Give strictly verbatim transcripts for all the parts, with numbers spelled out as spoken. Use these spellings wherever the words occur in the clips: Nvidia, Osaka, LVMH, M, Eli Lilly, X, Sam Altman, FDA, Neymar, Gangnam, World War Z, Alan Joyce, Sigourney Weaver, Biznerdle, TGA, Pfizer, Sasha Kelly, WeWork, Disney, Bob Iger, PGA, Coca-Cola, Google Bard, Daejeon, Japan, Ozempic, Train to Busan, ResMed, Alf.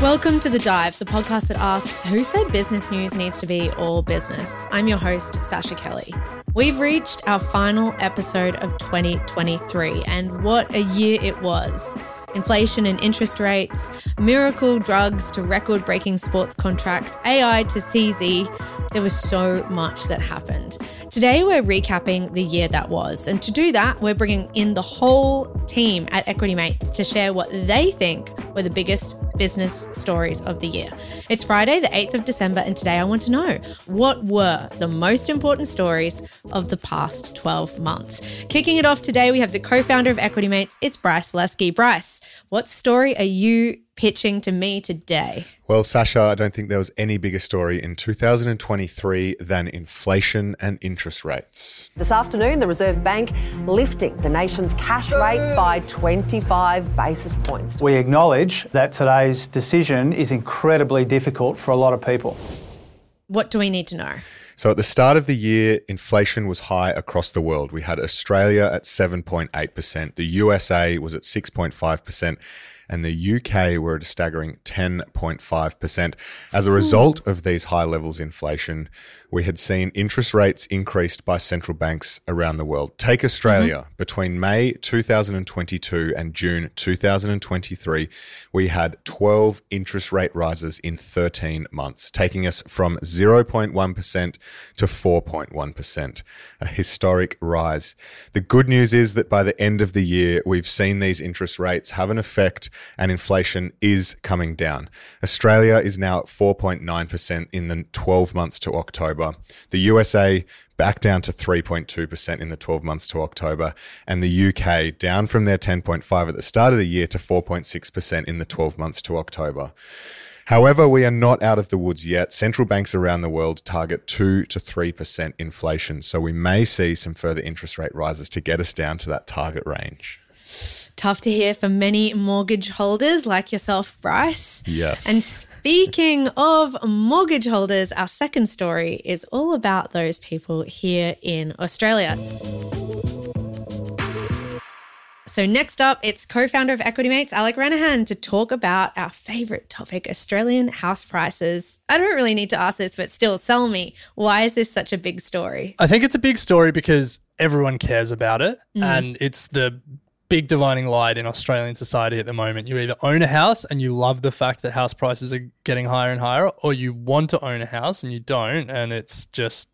Welcome to The Dive, the podcast that asks who said business news needs to be all business. I'm your host, Sasha Kelly. We've reached our final episode of twenty twenty-three, and what a year it was. Inflation and interest rates, miracle drugs to record-breaking sports contracts, A I to C Z. There was so much that happened. Today, we're recapping the year that was. And to do that, we're bringing in the whole team at Equity Mates to share what they think were the biggest business stories of the year. It's Friday, the eighth of December, and today I want to know, what were the most important stories of the past twelve months? Kicking it off today, we have the co-founder of Equity Mates. It's Bryce Lesky. Bryce, what story are you pitching to me today? Well, Sasha, I don't think there was any bigger story in two thousand twenty-three than inflation and interest rates. This afternoon, the Reserve Bank lifting the nation's cash rate by twenty-five basis points. We acknowledge that today's decision is incredibly difficult for a lot of people. What do we need to know? So at the start of the year, inflation was high across the world. We had Australia at seven point eight percent, the U S A was at six point five percent, and the U K were at a staggering ten point five percent. As a result of these high levels of inflation, we had seen interest rates increased by central banks around the world. Take Australia. Mm-hmm. Between May twenty twenty-two and June twenty twenty-three, we had twelve interest rate rises in thirteen months, taking us from zero point one percent to four point one percent, a historic rise. The good news is that by the end of the year, we've seen these interest rates have an effect and inflation is coming down. Australia is now at four point nine percent in the twelve months to October. The U S A back down to three point two percent in the twelve months to October, and the U K down from their ten point five percent at the start of the year to four point six percent in the twelve months to October. However, we are not out of the woods yet. Central banks around the world target two to three percent inflation, so we may see some further interest rate rises to get us down to that target range. Tough to hear for many mortgage holders like yourself, Bryce. Yes. And speaking of mortgage holders, our second story is all about those people here in Australia. So next up, it's co-founder of Equity Mates, Alec Renahan, to talk about our favourite topic, Australian house prices. I don't really need to ask this, but still, sell me. Why is this such a big story? I think it's a big story because everyone cares about it, mm. and it's the big dividing line in Australian society at the moment. You either own a house and you love the fact that house prices are getting higher and higher, or you want to own a house and you don't, and it's just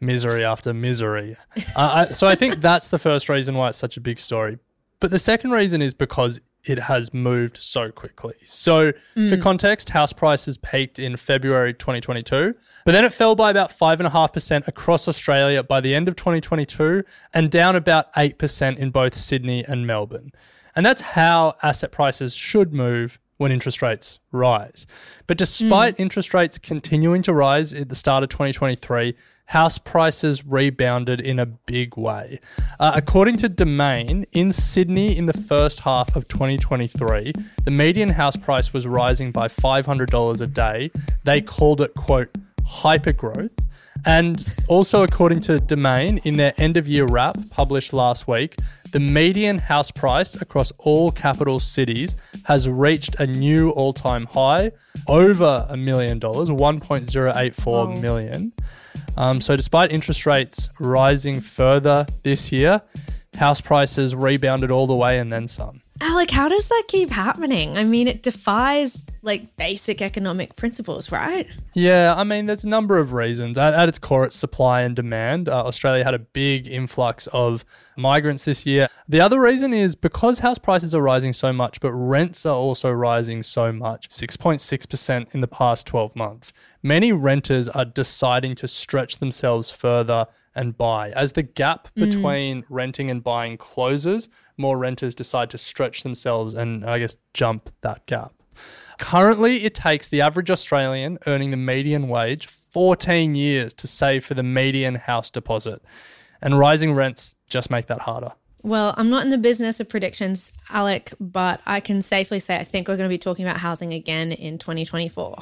misery after misery. uh, I, so I think that's the first reason why it's such a big story. But the second reason is because it has moved so quickly. So mm. for context, house prices peaked in February twenty twenty-two, but then it fell by about five point five percent across Australia by the end of twenty twenty-two and down about eight percent in both Sydney and Melbourne. And that's how asset prices should move when interest rates rise. But despite mm. interest rates continuing to rise at the start of twenty twenty-three, house prices rebounded in a big way. Uh, according to Domain, in Sydney in the first half of twenty twenty-three, the median house price was rising by five hundred dollars a day. They called it, quote, hypergrowth. And also according to Domain, in their end-of-year wrap published last week, the median house price across all capital cities has reached a new all-time high, over a million dollars, one point zero eight four oh. million. Um, so despite interest rates rising further this year, house prices rebounded all the way and then some. Alec, how does that keep happening? I mean, it defies like basic economic principles, right? Yeah, I mean, there's a number of reasons. At, at its core, it's supply and demand. Uh, Australia had a big influx of migrants this year. The other reason is because house prices are rising so much, but rents are also rising so much, six point six percent in the past twelve months. Many renters are deciding to stretch themselves further and buy. As the gap between mm. renting and buying closes, more renters decide to stretch themselves and, I guess, jump that gap. Currently, it takes the average Australian earning the median wage fourteen years to save for the median house deposit. And rising rents just make that harder. Well, I'm not in the business of predictions, Alec, but I can safely say I think we're going to be talking about housing again in twenty twenty-four.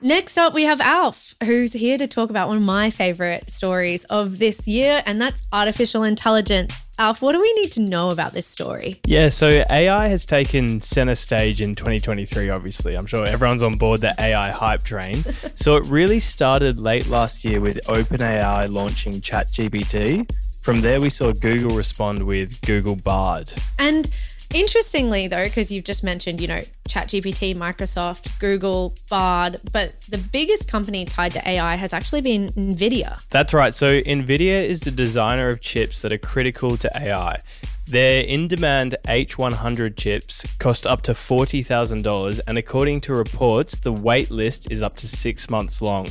Next up, we have Alf, who's here to talk about one of my favourite stories of this year, and that's artificial intelligence. Alf, what do we need to know about this story? Yeah, so A I has taken centre stage in twenty twenty-three, obviously. I'm sure everyone's on board the A I hype train. So it really started late last year with OpenAI launching ChatGPT. From there, we saw Google respond with Google Bard. And interestingly, though, because you've just mentioned, you know, ChatGPT, Microsoft, Google, Bard, but the biggest company tied to A I has actually been Nvidia. That's right. So Nvidia is the designer of chips that are critical to A I. Their in-demand H one hundred chips cost up to forty thousand dollars, and according to reports, the wait list is up to six months long.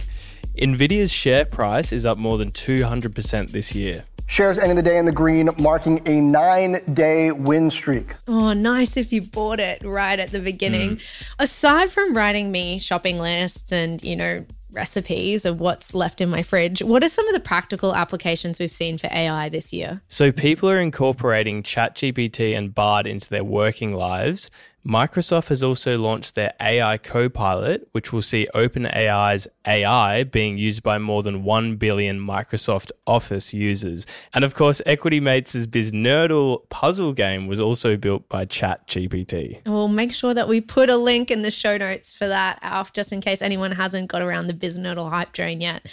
Nvidia's share price is up more than two hundred percent this year. Shares ending the day in the green, marking a nine-day win streak. Oh, nice if you bought it right at the beginning. Mm. Aside from writing me shopping lists and, you know, recipes of what's left in my fridge, what are some of the practical applications we've seen for A I this year? So people are incorporating ChatGPT and Bard into their working lives. Microsoft has also launched their A I Copilot, which will see OpenAI's A I being used by more than one billion Microsoft Office users. And of course, Equity Mates' Biznerdle puzzle game was also built by ChatGPT. We'll make sure that we put a link in the show notes for that, Alf, just in case anyone hasn't got around the Biznerdle hype train yet.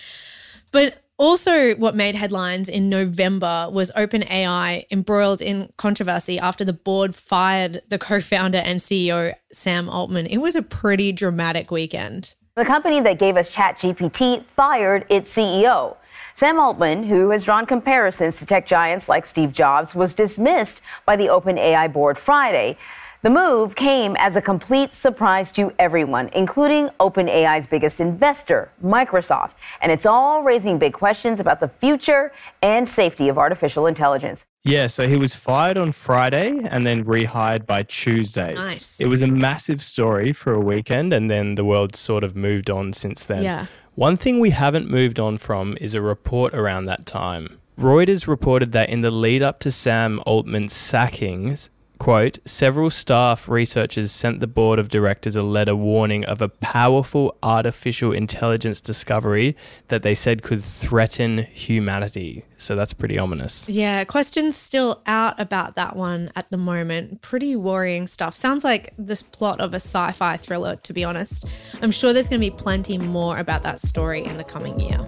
But also, what made headlines in November was OpenAI embroiled in controversy after the board fired the co-founder and C E O, Sam Altman. It was a pretty dramatic weekend. The company that gave us ChatGPT fired its C E O. Sam Altman, who has drawn comparisons to tech giants like Steve Jobs, was dismissed by the OpenAI board Friday. The move came as a complete surprise to everyone, including OpenAI's biggest investor, Microsoft. And it's all raising big questions about the future and safety of artificial intelligence. Yeah, so he was fired on Friday and then rehired by Tuesday. Nice. It was a massive story for a weekend, and then the world sort of moved on since then. Yeah. One thing we haven't moved on from is a report around that time. Reuters reported that in the lead up to Sam Altman's sackings, quote, several staff researchers sent the board of directors a letter warning of a powerful artificial intelligence discovery that they said could threaten humanity. So that's pretty ominous. Yeah, questions still out about that one at the moment. Pretty worrying stuff. Sounds like this plot of a sci-fi thriller, to be honest. I'm sure there's going to be plenty more about that story in the coming year.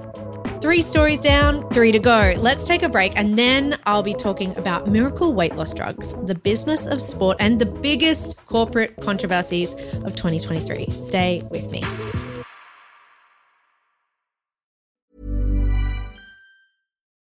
Three stories down, three to go. Let's take a break, and then I'll be talking about miracle weight loss drugs, the business of sport, and the biggest corporate controversies of twenty twenty-three. Stay with me.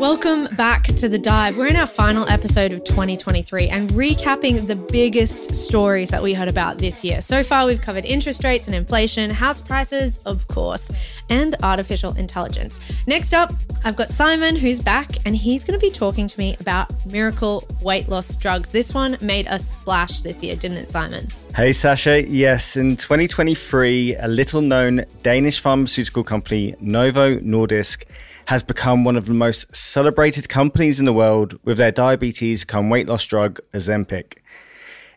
Welcome back to The Dive. We're in our final episode of twenty twenty-three and recapping the biggest stories that we heard about this year. So far, we've covered interest rates and inflation, house prices, of course, and artificial intelligence. Next up, I've got Simon, who's back, and he's going to be talking to me about miracle weight loss drugs. This one made a splash this year, didn't it, Simon? Hey, Sasha. Yes, in twenty twenty-three, a little-known Danish pharmaceutical company, Novo Nordisk, has become one of the most celebrated companies in the world with their diabetes cum weight loss drug, Ozempic.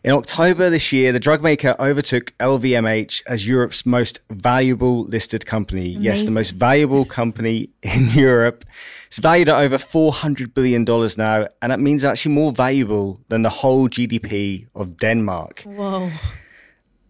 In October this year, the drug maker overtook L V M H as Europe's most valuable listed company. Amazing. Yes, the most valuable company in Europe. It's valued at over four hundred billion dollars now, and that means actually more valuable than the whole G D P of Denmark. Whoa.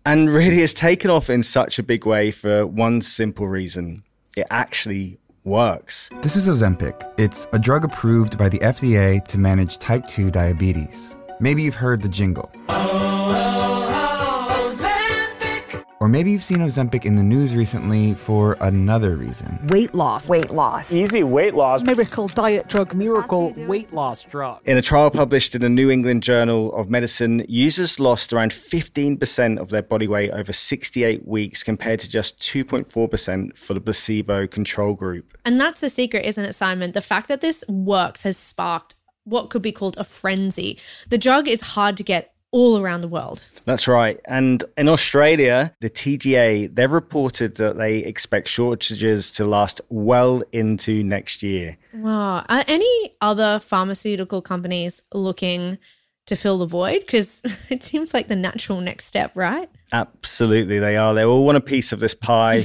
And really it's taken off in such a big way for one simple reason. It actually works. This is Ozempic. It's a drug approved by the F D A to manage type two diabetes. Maybe you've heard the jingle. Oh, oh, oh, Ozempic. Or maybe you've seen Ozempic in the news recently for another reason. Weight loss. Weight loss. Easy weight loss. Miracle diet drug. Miracle weight loss drug. In a trial published in the New England Journal of Medicine, users lost around fifteen percent of their body weight over sixty-eight weeks compared to just two point four percent for the placebo control group. And that's the secret, isn't it, Simon? The fact that this works has sparked what could be called a frenzy. The drug is hard to get all around the world. That's right. And in Australia, the T G A, they've reported that they expect shortages to last well into next year. Wow. Are any other pharmaceutical companies looking to fill the void? Because it seems like the natural next step, right? Absolutely, they are. They all want a piece of this pie.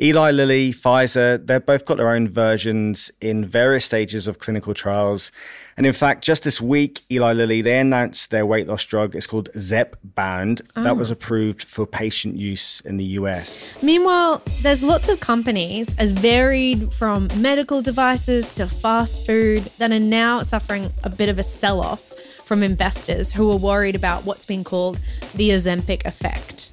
Eli Lilly, Pfizer, they've both got their own versions in various stages of clinical trials. And in fact, just this week, Eli Lilly, they announced their weight loss drug. It's called Zepbound. Oh. That was approved for patient use in the U S. Meanwhile, there's lots of companies, as varied from medical devices to fast food, that are now suffering a bit of a sell-off from investors who are worried about what's been called the Ozempic effect.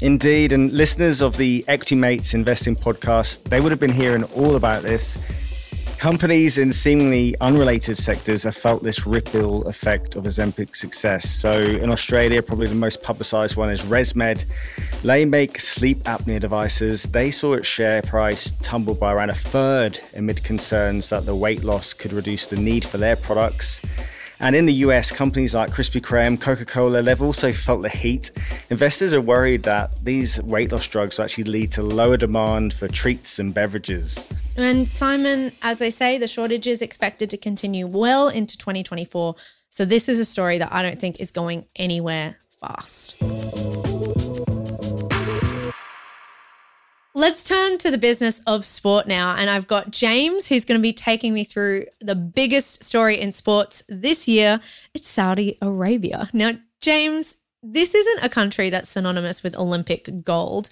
Indeed, and listeners of the Equity Mates Investing podcast, they would have been hearing all about this. Companies in seemingly unrelated sectors have felt this ripple effect of Ozempic's success. So in Australia, probably the most publicised one is ResMed. They make sleep apnea devices. They saw its share price tumble by around a third amid concerns that the weight loss could reduce the need for their products. And in the U S, companies like Krispy Kreme, Coca-Cola, they've also felt the heat. Investors are worried that these weight loss drugs actually lead to lower demand for treats and beverages. And Simon, as I say, the shortage is expected to continue well into twenty twenty-four. So this is a story that I don't think is going anywhere fast. Let's turn to the business of sport now, and I've got James who's going to be taking me through the biggest story in sports this year. It's Saudi Arabia. Now, James, this isn't a country that's synonymous with Olympic gold.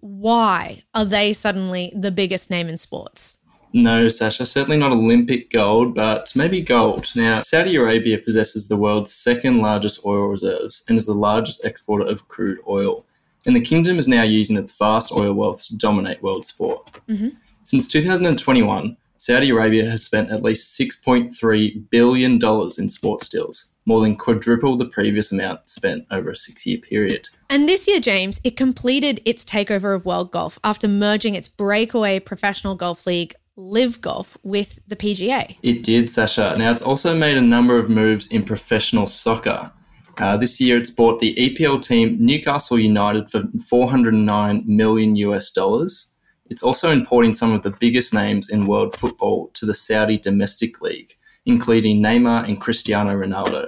Why are they suddenly the biggest name in sports? No, Sasha, certainly not Olympic gold, but maybe gold. Now, Saudi Arabia possesses the world's second largest oil reserves and is the largest exporter of crude oil. And the kingdom is now using its vast oil wealth to dominate world sport. Mm-hmm. Since two thousand twenty-one, Saudi Arabia has spent at least six point three billion dollars in sports deals, more than quadruple the previous amount spent over a six-year period. And this year, James, it completed its takeover of world golf after merging its breakaway professional golf league, Live Golf, with the P G A. It did, Sasha. Now, it's also made a number of moves in professional soccer. Uh, this year, it's bought the E P L team Newcastle United for four hundred nine million US dollars. It's also importing some of the biggest names in world football to the Saudi domestic league, including Neymar and Cristiano Ronaldo.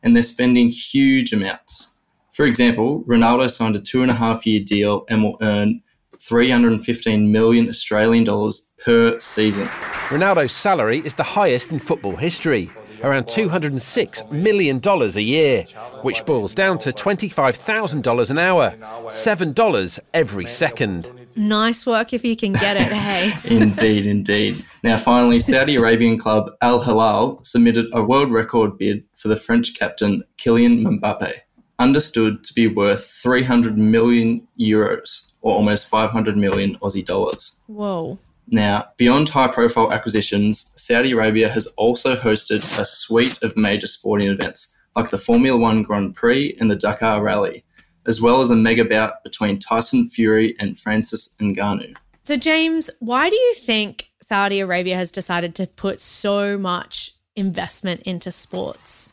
And they're spending huge amounts. For example, Ronaldo signed a two and a half year deal and will earn three hundred fifteen million Australian dollars per season. Ronaldo's salary is the highest in football history, around two hundred six million dollars a year, which boils down to twenty-five thousand dollars an hour, seven dollars every second. Nice work if you can get it, hey? Indeed, indeed. Now, finally, Saudi Arabian club Al Hilal submitted a world record bid for the French captain Kylian Mbappe, understood to be worth three hundred million euros, or almost five hundred million Aussie dollars. Whoa. Now, beyond high-profile acquisitions, Saudi Arabia has also hosted a suite of major sporting events like the Formula One Grand Prix and the Dakar Rally, as well as a mega bout between Tyson Fury and Francis Ngannou. So, James, why do you think Saudi Arabia has decided to put so much investment into sports?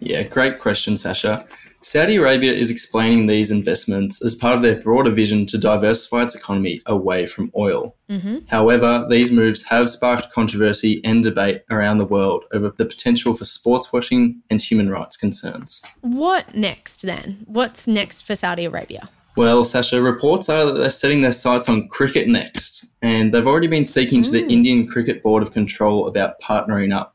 Yeah, great question, Sasha. Saudi Arabia is explaining these investments as part of their broader vision to diversify its economy away from oil. Mm-hmm. However, these moves have sparked controversy and debate around the world over the potential for sports washing and human rights concerns. What next then? What's next for Saudi Arabia? Well, Sasha, reports are that they're setting their sights on cricket next, and they've already been speaking mm. to the Indian Cricket Board of Control about partnering up.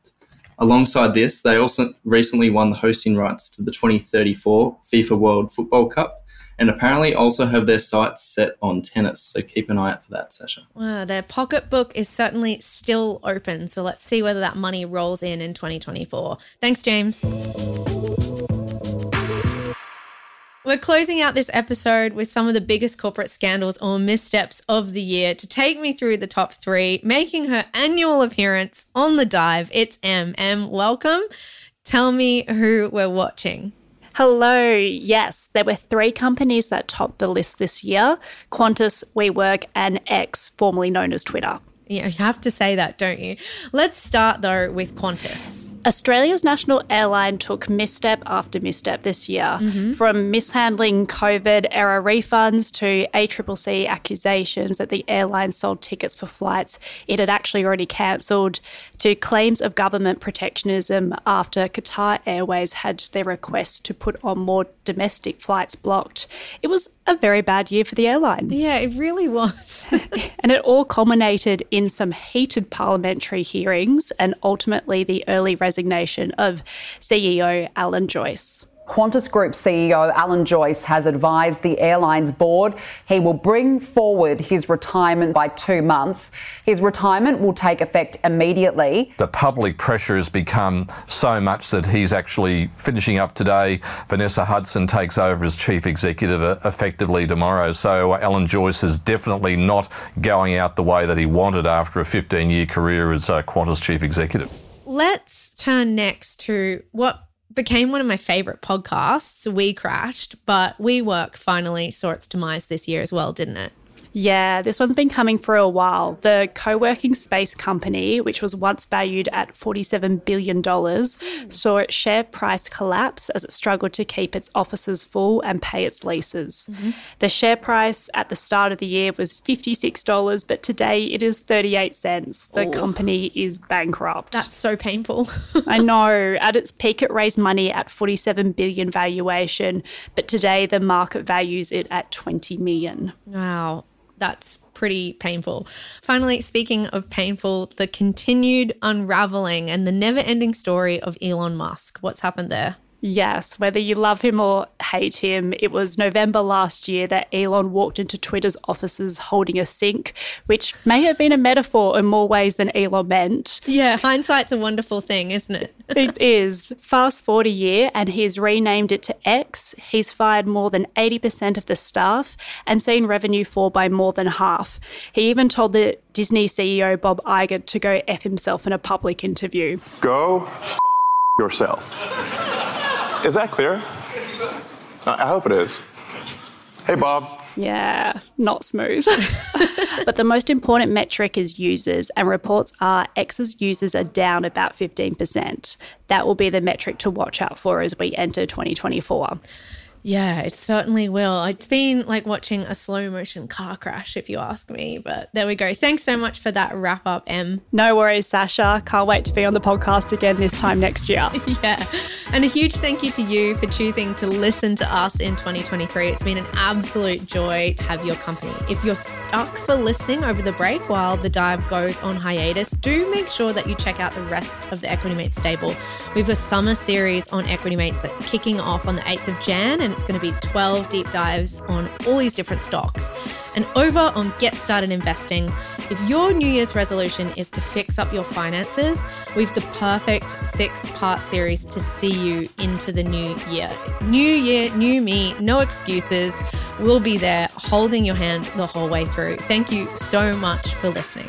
Alongside this, they also recently won the hosting rights to the twenty thirty-four FIFA World Football Cup and apparently also have their sights set on tennis. So keep an eye out for that, Sasha. Wow, their pocketbook is certainly still open. So let's see whether that money rolls in in twenty twenty-four. Thanks, James. We're closing out this episode with some of the biggest corporate scandals or missteps of the year. To take me through the top three, making her annual appearance on The Dive, it's M. M, welcome. Tell me who we're watching. Hello. Yes, there were three companies that topped the list this year: Qantas, WeWork, and X, formerly known as Twitter. Yeah, you have to say that, don't you? Let's start, though, with Qantas. Australia's national airline took misstep after misstep this year, mm-hmm. from mishandling COVID-era refunds to A C C C accusations that the airline sold tickets for flights it had actually already cancelled, to claims of government protectionism after Qatar Airways had their request to put on more domestic flights blocked. It was a very bad year for the airline. Yeah, it really was. And it all culminated in some heated parliamentary hearings and ultimately the early resignation of C E O Alan Joyce. Qantas Group C E O Alan Joyce has advised the airline's board he will bring forward his retirement by two months. His retirement will take effect immediately. The public pressure has become so much that he's actually finishing up today. Vanessa Hudson takes over as chief executive effectively tomorrow. So Alan Joyce is definitely not going out the way that he wanted after a fifteen-year career as uh, Qantas chief executive. Let's turn next to what became one of my favourite podcasts, We Crashed, but WeWork finally saw its demise this year as well, didn't it? Yeah, this one's been coming for a while. The co-working space company, which was once valued at forty-seven billion dollars, mm. saw its share price collapse as it struggled to keep its offices full and pay its leases. Mm-hmm. The share price at the start of the year was fifty-six dollars, but today it is thirty-eight cents. The Oof. company is bankrupt. That's so painful. I know. At its peak, it raised money at forty-seven billion dollars valuation, but today the market values it at twenty million dollars. Wow. That's pretty painful. Finally, speaking of painful, the continued unravelling and the never-ending story of Elon Musk. What's happened there? Yes, whether you love him or hate him, it was November last year that Elon walked into Twitter's offices holding a sink, which may have been a metaphor in more ways than Elon meant. Yeah, hindsight's a wonderful thing, isn't it? It is. Fast forward a year and he's renamed it to X. He's fired more than eighty percent of the staff and seen revenue fall by more than half. He even told the Disney C E O Bob Iger to go F himself in a public interview. Go f- yourself. Is that clear? I hope it is. Hey, Bob. Yeah, not smooth. But the most important metric is users, and reports are X's users are down about fifteen percent. That will be the metric to watch out for as we enter twenty twenty-four. Yeah, it certainly will. It's been like watching a slow motion car crash, if you ask me. But there we go. Thanks so much for that wrap up, Em. No worries, Sasha. Can't wait to be on the podcast again this time next year. Yeah. And a huge thank you to you for choosing to listen to us in twenty twenty-three. It's been an absolute joy to have your company. If you're stuck for listening over the break while The Dive goes on hiatus, do make sure that you check out the rest of the Equity Mates stable. We've a summer series on Equity Mates that's kicking off on the eighth of January. And it's going to be twelve deep dives on all these different stocks. And over on Get Started Investing, if your New Year's resolution is to fix up your finances, we've the perfect six-part series to see you into the new year. New year, new me, no excuses. We'll be there holding your hand the whole way through. Thank you so much for listening.